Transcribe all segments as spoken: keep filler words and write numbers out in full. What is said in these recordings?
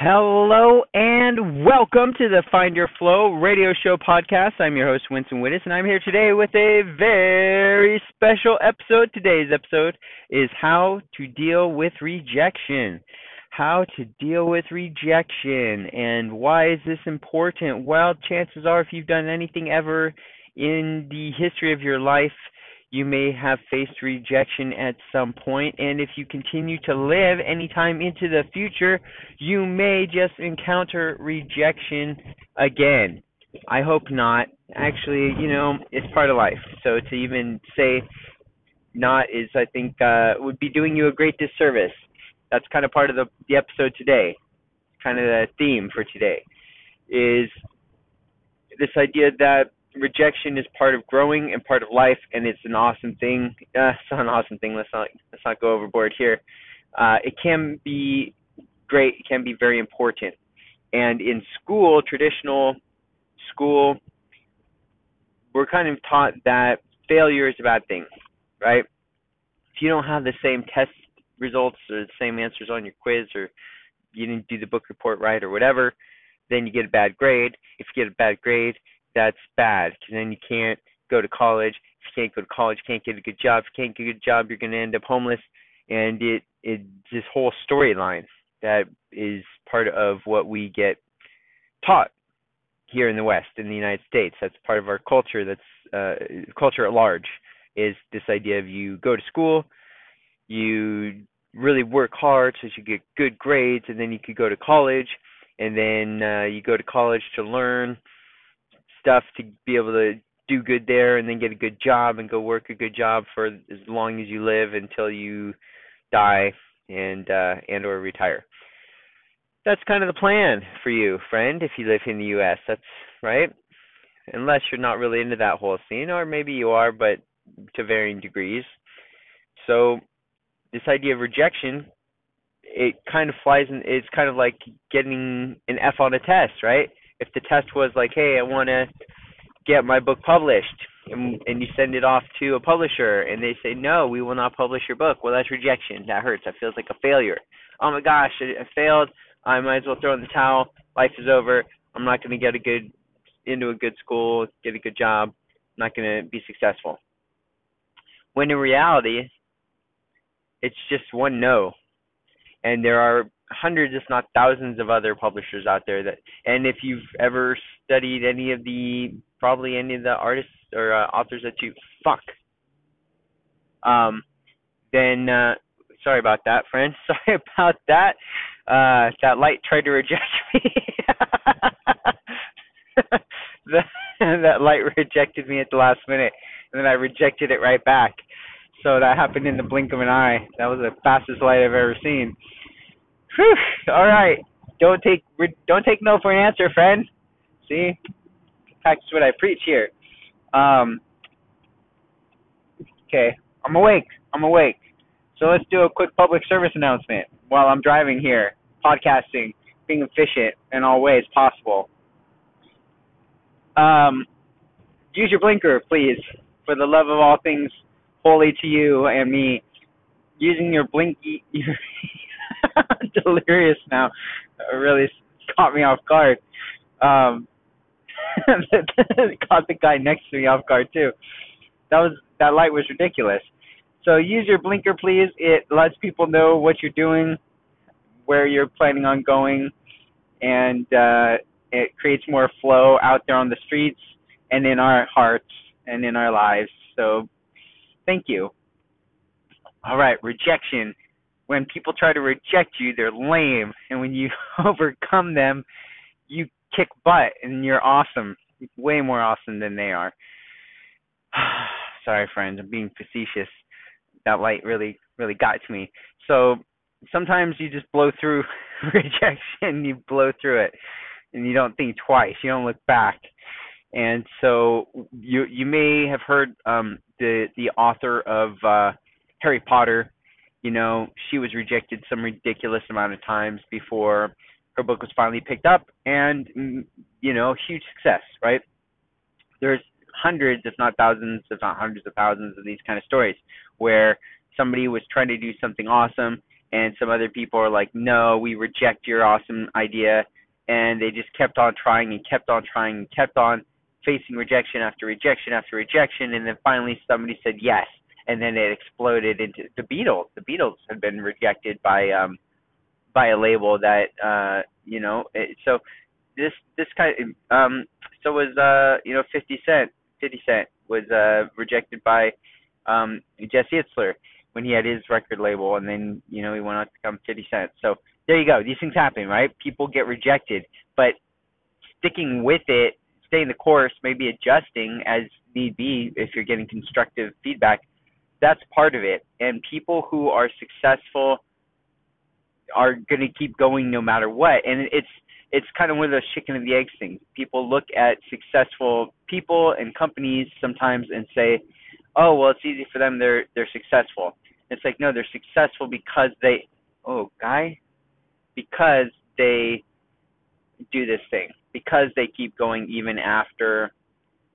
Hello and welcome to the Find Your Flow radio show podcast. I'm your host, Winston Wittis, and I'm here today with a very special episode. Today's episode is how to deal with rejection. How to deal with rejection and why is this important? Well, chances are if you've done anything ever in the history of your life, you may have faced rejection at some point, and if you continue to live any time into the future, you may just encounter rejection again. I hope not. Actually, you know, it's part of life. So to even say not is, I think, uh, would be doing you a great disservice. That's kind of part of the, the episode today, kind of the theme for today, is this idea that rejection is part of growing and part of life, and it's an awesome thing. Uh, it's not an awesome thing. Let's not let's not go overboard here. Uh, it can be great. It can be very important. And in school, traditional school, we're kind of taught that failure is a bad thing, right? If you don't have the same test results or the same answers on your quiz, or you didn't do the book report right or whatever, then you get a bad grade. If you get a bad grade, that's bad, because then you can't go to college. If you can't go to college, you can't get a good job. If you can't get a good job, you're going to end up homeless. And it it this whole storyline that is part of what we get taught here in the West, in the United States. That's part of our culture. That's uh, culture at large, is this idea of you go to school, you really work hard so you get good grades, and then you could go to college, and then uh, you go to college to learn stuff to be able to do good there, and then get a good job and go work a good job for as long as you live until you die and uh, and or retire. That's kind of the plan for you, friend, if you live in the U S. That's right, unless you're not really into that whole scene, or maybe you are, but to varying degrees. So this idea of rejection, it kind of flies in. It's kind of like getting an F on a test, right? If the test was like, hey, I want to get my book published, and, and you send it off to a publisher, and they say, no, we will not publish your book. Well, that's rejection. That hurts. That feels like a failure. Oh, my gosh, I failed. I might as well throw in the towel. Life is over. I'm not going to get a good into a good school, get a good job. I'm not going to be successful. When in reality, it's just one no, and there are hundreds, if not thousands, of other publishers out there. That, and if you've ever studied any of the, probably any of the artists or uh, authors that you fuck, um, then uh, sorry about that, friend. Sorry about that. Uh, that light tried to reject me. the, that light rejected me at the last minute, and then I rejected it right back. So that happened in the blink of an eye. That was the fastest light I've ever seen. Whew, all right. Don't take don't take no for an answer, friend. See, practice what I preach here. Um, okay, I'm awake. I'm awake. So let's do a quick public service announcement while I'm driving here, podcasting, being efficient in all ways possible. Um, use your blinker, please, for the love of all things holy to you and me. Using your blinky. Your I'm delirious now. It really caught me off guard. Um, caught the guy next to me off guard too. That was that light was ridiculous. So use your blinker, please. It lets people know what you're doing, where you're planning on going, and uh, it creates more flow out there on the streets and in our hearts and in our lives. So thank you. All right, rejection. When people try to reject you, they're lame. And when you overcome them, you kick butt and you're awesome. Way more awesome than they are. Sorry, friends. I'm being facetious. That light really, really got to me. So sometimes you just blow through rejection. You blow through it. And you don't think twice. You don't look back. And so you you may have heard um, the, the author of uh, Harry Potter. You know, she was rejected some ridiculous amount of times before her book was finally picked up and, you know, huge success, right? There's hundreds, if not thousands, if not hundreds of thousands of these kind of stories where somebody was trying to do something awesome and some other people are like, no, we reject your awesome idea. And they just kept on trying and kept on trying and kept on facing rejection after rejection after rejection. And then finally somebody said yes. And then it exploded into the Beatles. The Beatles had been rejected by um, by a label that, uh, you know, it, so this this kind of, um, so was, uh, you know, Fifty Cent. Fifty Cent was uh, rejected by um, Jesse Itzler when he had his record label, and then, you know, he went on to become Fifty Cent. So there you go. These things happen, right? People get rejected, but sticking with it, staying the course, maybe adjusting as need be if you're getting constructive feedback, that's part of it. And people who are successful are going to keep going no matter what. And it's it's kind of one of those chicken and the egg things. People look at successful people and companies sometimes and say, oh, well, it's easy for them. They're they're successful. It's like, no, they're successful because they, oh, guy, because they do this thing, because they keep going even after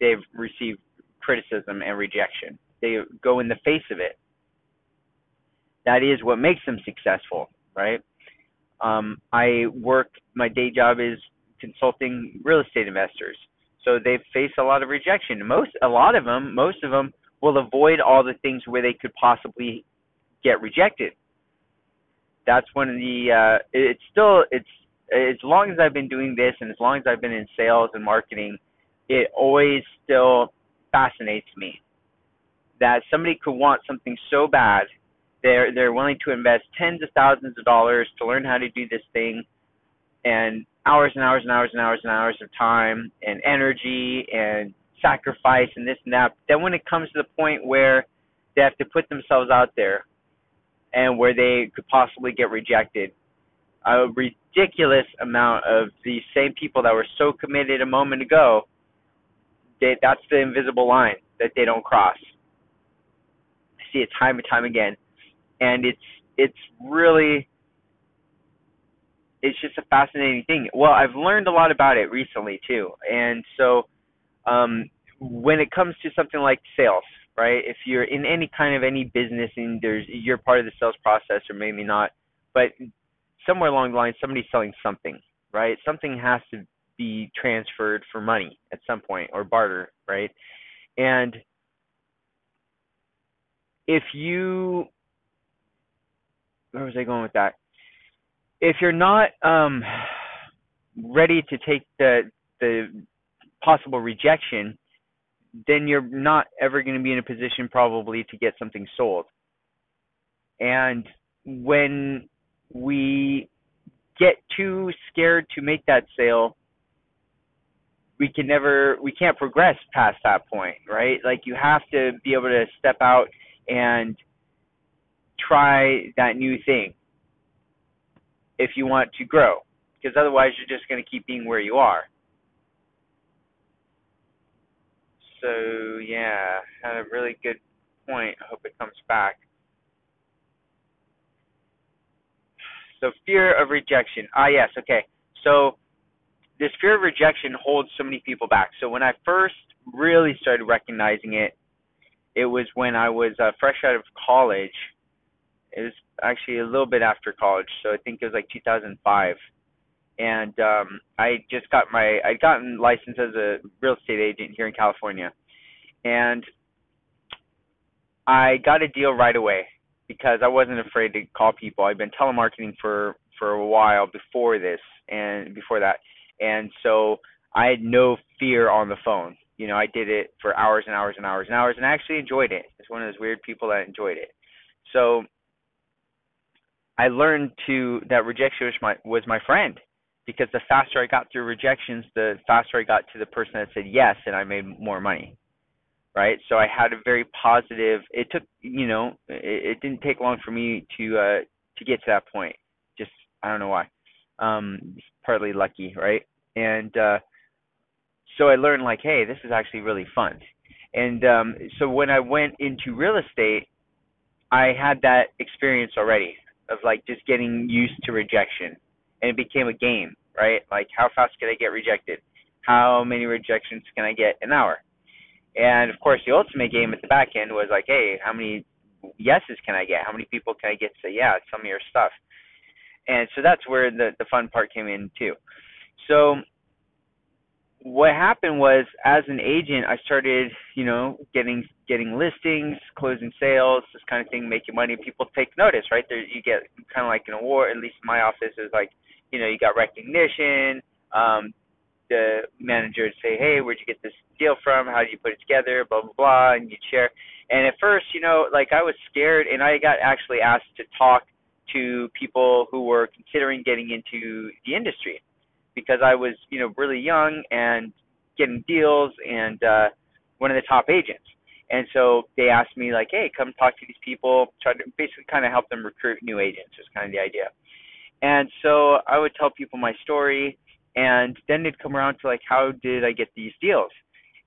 they've received criticism and rejection. They go in the face of it. That is what makes them successful, right? Um, I work, my day job is consulting real estate investors. So they face a lot of rejection. Most, a lot of them, most of them will avoid all the things where they could possibly get rejected. That's one of the, uh, it's still, it's, as long as I've been doing this and as long as I've been in sales and marketing, it always still fascinates me that somebody could want something so bad, they're they're willing to invest tens of thousands of dollars to learn how to do this thing, and hours and hours and hours and hours and hours of time and energy and sacrifice and this and that. But then when it comes to the point where they have to put themselves out there and where they could possibly get rejected, a ridiculous amount of these same people that were so committed a moment ago, they, that's the invisible line that they don't cross. See it time and time again, and it's it's really it's just a fascinating thing. Well, I've learned a lot about it recently too, and so um, when it comes to something like sales, right? If you're in any kind of any business and there's you're part of the sales process, or maybe not, but somewhere along the line, somebody's selling something, right? Something has to be transferred for money at some point, or barter, right? And if you, where was I going with that? If you're not um, ready to take the the possible rejection, then you're not ever going to be in a position probably to get something sold. And when we get too scared to make that sale, we can never, we can't progress past that point, right? Like you have to be able to step out and try that new thing if you want to grow, because otherwise you're just going to keep being where you are. So yeah, had a really good point. I hope it comes back. So fear of rejection. Ah, yes. Okay. So this fear of rejection holds so many people back. So when I first really started recognizing it, it was when I was uh, fresh out of college. It was actually a little bit after college, so I think it was like two thousand five. And um, I just got my, I'd gotten licensed as a real estate agent here in California. And I got a deal right away because I wasn't afraid to call people. I'd been telemarketing for, for a while before this and before that. And so I had no fear on the phone. You know, I did it for hours and hours and hours and hours, and I actually enjoyed it. It's one of those weird people that enjoyed it. So I learned to that rejection was my, was my friend, because the faster I got through rejections, the faster I got to the person that said yes, and I made more money, right? So I had a very positive – it took – you know, it, it didn't take long for me to uh, to get to that point. Just I don't know why. Um, partly lucky, right? And uh, – so I learned like, hey, this is actually really fun. And um, so when I went into real estate, I had that experience already of like just getting used to rejection, and it became a game, right? Like how fast can I get rejected? How many rejections can I get an hour? And of course the ultimate game at the back end was like, hey, how many yeses can I get? How many people can I get to say, yeah, some of your stuff? And so that's where the, the fun part came in too. So what happened was, as an agent, I started, you know, getting getting listings, closing sales, this kind of thing, making money. People take notice, right? There, you get kind of like an award. At least my office is like, you know, you got recognition. Um, the manager would say, hey, where'd you get this deal from? How did you put it together? Blah, blah, blah. And you'd share. And at first, you know, like I was scared, and I got actually asked to talk to people who were considering getting into the industry, because I was, you know, really young and getting deals and uh, one of the top agents. And so they asked me like, hey, come talk to these people, try to basically kind of help them recruit new agents is kind of the idea. And so I would tell people my story, and then they'd come around to like, how did I get these deals?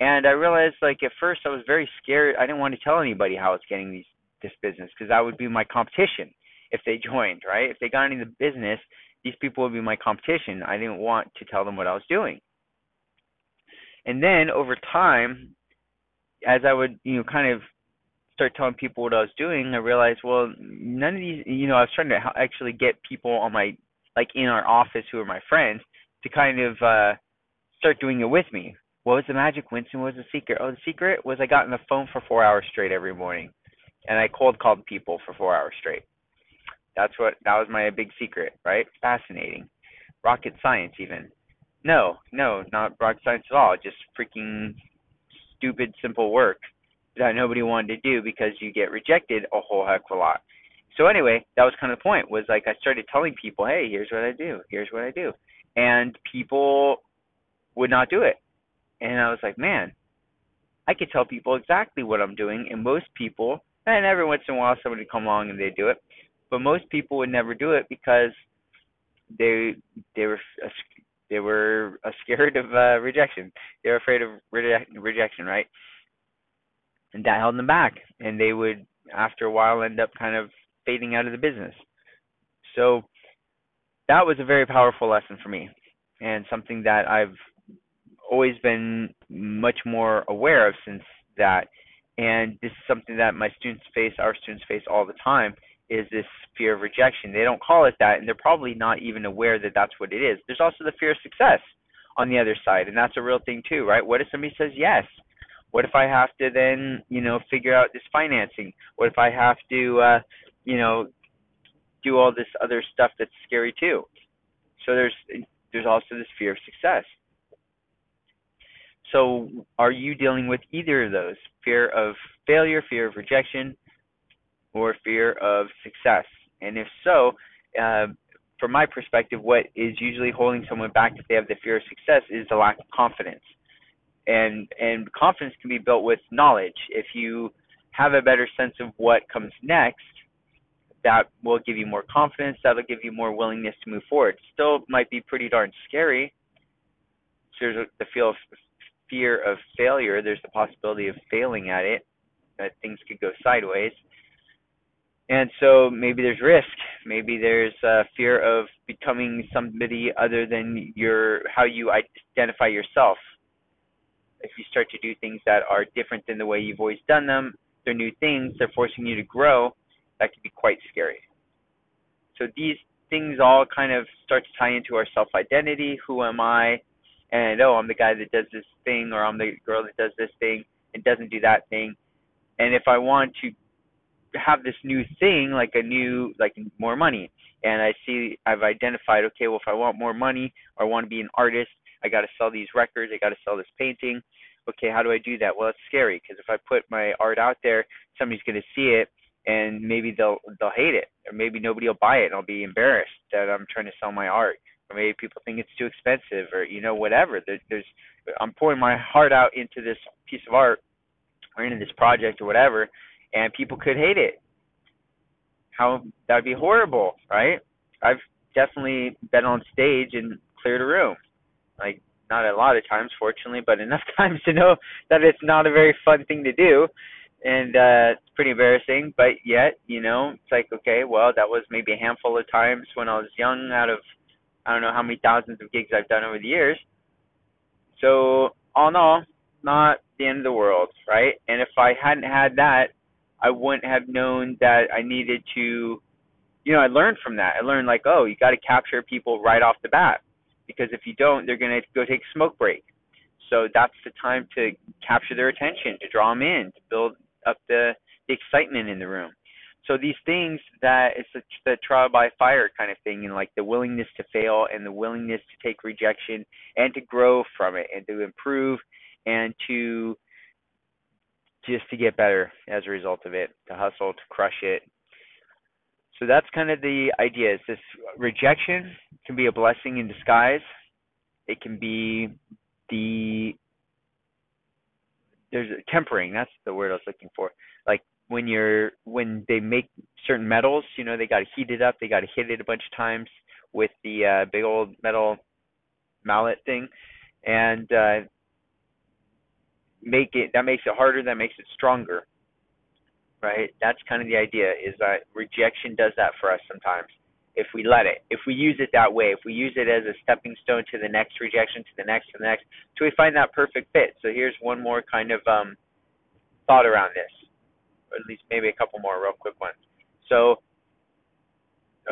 And I realized like at first I was very scared. I didn't want to tell anybody how I was getting these, this business, because that would be my competition if they joined, right? If they got into the business, these people would be my competition. I didn't want to tell them what I was doing. And then over time, as I would, you know, kind of start telling people what I was doing, I realized, well, none of these, you know, I was trying to actually get people on my, like in our office who are my friends to kind of uh, start doing it with me. What was the magic, Winston? What was the secret? Oh, the secret was I got on the phone for four hours straight every morning, and I cold called people for four hours straight. That's what, that was my big secret, right? Fascinating. Rocket science even. No, no, not rocket science at all. Just freaking stupid, simple work that nobody wanted to do because you get rejected a whole heck of a lot. So anyway, that was kind of the point, was like I started telling people, hey, here's what I do. Here's what I do. And people would not do it. And I was like, man, I could tell people exactly what I'm doing. And most people, and every once in a while somebody would come along and they'd do it. But most people would never do it because they they were they were scared of uh, rejection. They were afraid of reje- rejection, right? And that held them back. And they would, after a while, end up kind of fading out of the business. So that was a very powerful lesson for me, and something that I've always been much more aware of since that. And this is something that my students face, our students face all the time, is this fear of rejection. They don't call it that, and they're probably not even aware that that's what it is. There's also the fear of success on the other side, and that's a real thing too, right? What if somebody says yes? What if I have to then, you know, figure out this financing? What if I have to, uh, you know, do all this other stuff that's scary too? So there's there's also this fear of success. So are you dealing with either of those? Fear of failure, fear of rejection, or fear of success? And if so, uh, from my perspective, what is usually holding someone back if they have the fear of success is the lack of confidence. And and confidence can be built with knowledge. If you have a better sense of what comes next, that will give you more confidence, that'll give you more willingness to move forward. Still might be pretty darn scary. So there's the feel of fear of failure. There's the possibility of failing at it, that things could go sideways. And so maybe there's risk, maybe there's a fear of becoming somebody other than your, how you identify yourself. If you start to do things that are different than the way you've always done them, they're new things, they're forcing you to grow, that can be quite scary. So these things all kind of start to tie into our self-identity. Who am I? And, oh, I'm the guy that does this thing, or I'm the girl that does this thing and doesn't do that thing. And if I want to have this new thing, like a new, like more money, and I see I've identified, okay, well, if I want more money or I want to be an artist, I got to sell these records, I got to sell this painting. Okay, how do I do that? Well, it's scary, because if I put my art out there, somebody's going to see it, and maybe they'll they'll hate it, or maybe nobody will buy it, and I'll be embarrassed that I'm trying to sell my art, or maybe people think it's too expensive, or you know, whatever. There, there's I'm pouring my heart out into this piece of art or into this project or whatever, and people could hate it. How, that would be horrible, right? I've definitely been on stage and cleared a room. Like, not a lot of times, fortunately, but enough times to know that it's not a very fun thing to do. And uh, it's pretty embarrassing, but yet, you know, it's like, okay, well, that was maybe a handful of times when I was young out of, I don't know how many thousands of gigs I've done over the years. So all in all, not the end of the world, right? And if I hadn't had that, I wouldn't have known that I needed to, you know, I learned from that. I learned like, oh, you got to capture people right off the bat, because if you don't, they're going to go take a smoke break. So that's the time to capture their attention, to draw them in, to build up the, the excitement in the room. So these things that it's the, the trial by fire kind of thing, and like the willingness to fail and the willingness to take rejection and to grow from it and to improve and to just to get better as a result of it, to hustle, to crush it. So that's kind of the idea. Is this rejection can be a blessing in disguise. It can be the there's a tempering. That's the word I was looking for. Like when you're when they make certain metals, you know, they got to heat it up. They got to hit it a bunch of times with the uh, big old metal mallet thing, and uh, make it. That makes it harder. That makes it stronger. Right? That's kind of the idea, is that rejection does that for us sometimes if we let it, if we use it that way, if we use it as a stepping stone to the next rejection, to the next, to the next, till we find that perfect fit. So here's one more kind of um, thought around this, or at least maybe a couple more real quick ones. So,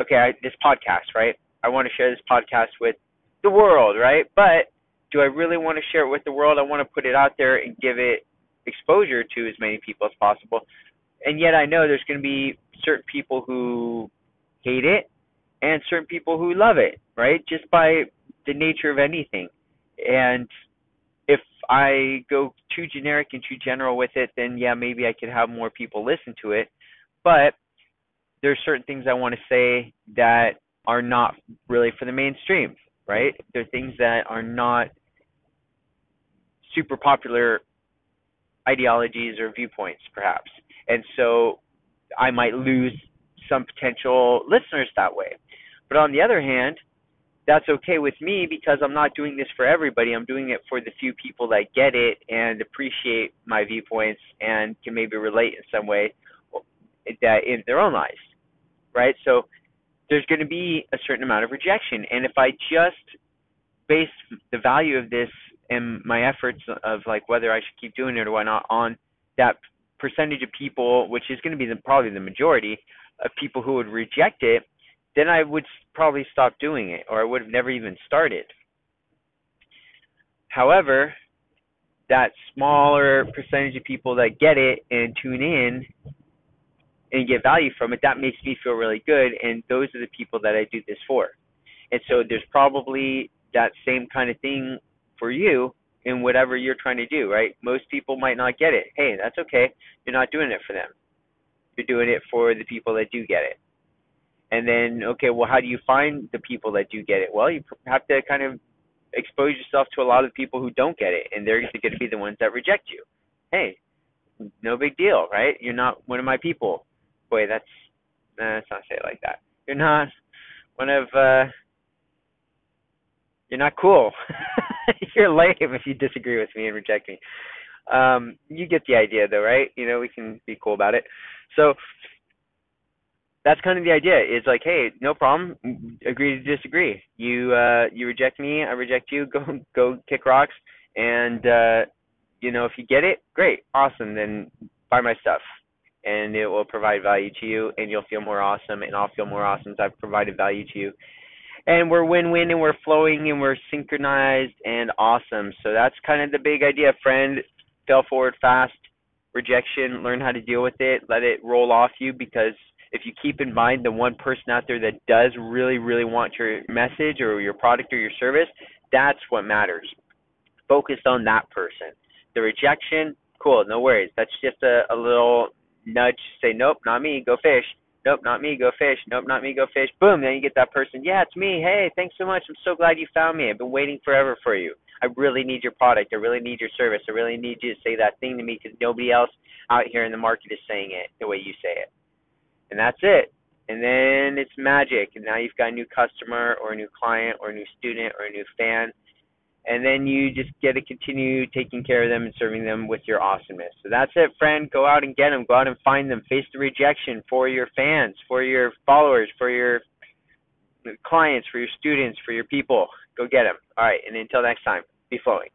okay, I, this podcast, right? I want to share this podcast with the world, right? But do I really want to share it with the world? I want to put it out there and give it exposure to as many people as possible. And yet I know there's going to be certain people who hate it and certain people who love it, right? Just by the nature of anything. And if I go too generic and too general with it, then yeah, maybe I could have more people listen to it. But there's certain things I want to say that are not really for the mainstream, right? There are things that are not super popular ideologies or viewpoints, perhaps. And so I might lose some potential listeners that way. But on the other hand, that's okay with me, because I'm not doing this for everybody. I'm doing it for the few people that get it and appreciate my viewpoints and can maybe relate in some way that in their own lives, right? So there's going to be a certain amount of rejection. And if I just base the value of this and my efforts of like whether I should keep doing it or whatnot on that percentage of people, which is going to be the, probably the majority of people who would reject it, then I would probably stop doing it, or I would have never even started. However, that smaller percentage of people that get it and tune in and get value from it, that makes me feel really good, and those are the people that I do this for. And so there's probably that same kind of thing for you in whatever you're trying to do, right? Most people might not get it. Hey, that's okay. You're not doing it for them. You're doing it for the people that do get it. And then, okay, well, how do you find the people that do get it? Well, you have to kind of expose yourself to a lot of people who don't get it, and they're going to be the ones that reject you. Hey, no big deal, right? You're not one of my people. Boy, that's, nah, let's not say it like that. You're not one of, uh, you're not cool. You're lame if you disagree with me and reject me. Um, you get the idea, though, right? You know, we can be cool about it. So that's kind of the idea. It's like, hey, no problem. Agree to disagree. You uh, you reject me, I reject you. Go go kick rocks. And, uh, you know, if you get it, great, awesome. Then buy my stuff, and it will provide value to you, and you'll feel more awesome, and I'll feel more awesome as I've provided value to you. And we're win-win, and we're flowing, and we're synchronized and awesome. So that's kind of the big idea, friend. Fell forward fast. Rejection, learn how to deal with it. Let it roll off you, because if you keep in mind the one person out there that does really, really want your message or your product or your service, that's what matters. Focus on that person. The rejection, cool, no worries. That's just a, a little nudge. Say, nope, not me, go fish. Nope, not me, go fish. Nope, not me, go fish. Boom, then you get that person. Yeah, it's me. Hey, thanks so much. I'm so glad you found me. I've been waiting forever for you. I really need your product. I really need your service. I really need you to say that thing to me, because nobody else out here in the market is saying it the way you say it. And that's it. And then it's magic. And now you've got a new customer or a new client or a new student or a new fan. And then you just get to continue taking care of them and serving them with your awesomeness. So that's it, friend. Go out and get them. Go out and find them. Face the rejection for your fans, for your followers, for your clients, for your students, for your people. Go get them. All right. And until next time, be flowing.